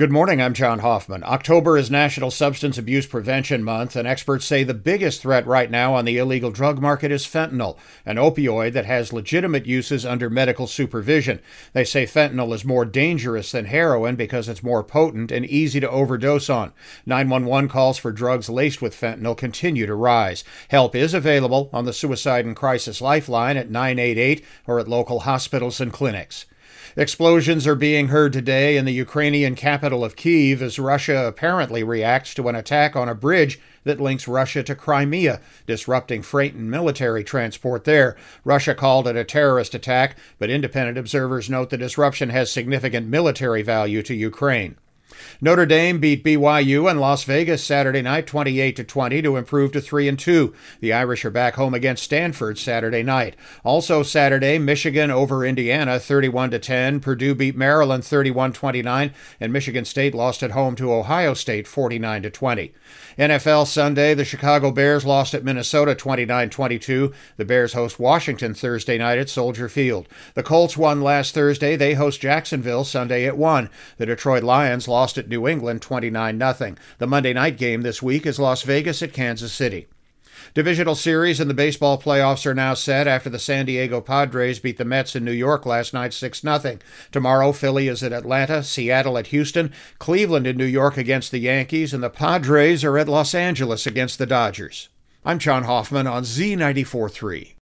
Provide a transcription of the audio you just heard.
Good morning, I'm John Hoffman. October is National Substance Abuse Prevention Month, and experts say the biggest threat right now on the illegal drug market is fentanyl, an opioid that has legitimate uses under medical supervision. They say fentanyl is more dangerous than heroin because it's more potent and easy to overdose on. 911 calls for drugs laced with fentanyl continue to rise. Help is available on the Suicide and Crisis Lifeline at 988 or at local hospitals and clinics. Explosions are being heard today in the Ukrainian capital of Kyiv as Russia apparently reacts to an attack on a bridge that links Russia to Crimea, disrupting freight and military transport there. Russia called it a terrorist attack, but independent observers note the disruption has significant military value to Ukraine. Notre Dame beat BYU and Las Vegas Saturday night 28-20 to improve to 3-2. The Irish are back home against Stanford Saturday night. Also Saturday, Michigan over Indiana 31-10, Purdue beat Maryland 31-29, and Michigan State lost at home to Ohio State 49-20. NFL Sunday, the Chicago Bears lost at Minnesota 29-22. The Bears host Washington Thursday night at Soldier Field. The Colts won last Thursday. They host Jacksonville Sunday at 1. The Detroit Lions lost at New England 29-0. The Monday night game this week is Las Vegas at Kansas City. Divisional series in the baseball playoffs are now set after the San Diego Padres beat the Mets in New York last night 6-0. Tomorrow, Philly is at Atlanta, Seattle at Houston, Cleveland in New York against the Yankees, and the Padres are at Los Angeles against the Dodgers. I'm John Hoffman on Z94.3.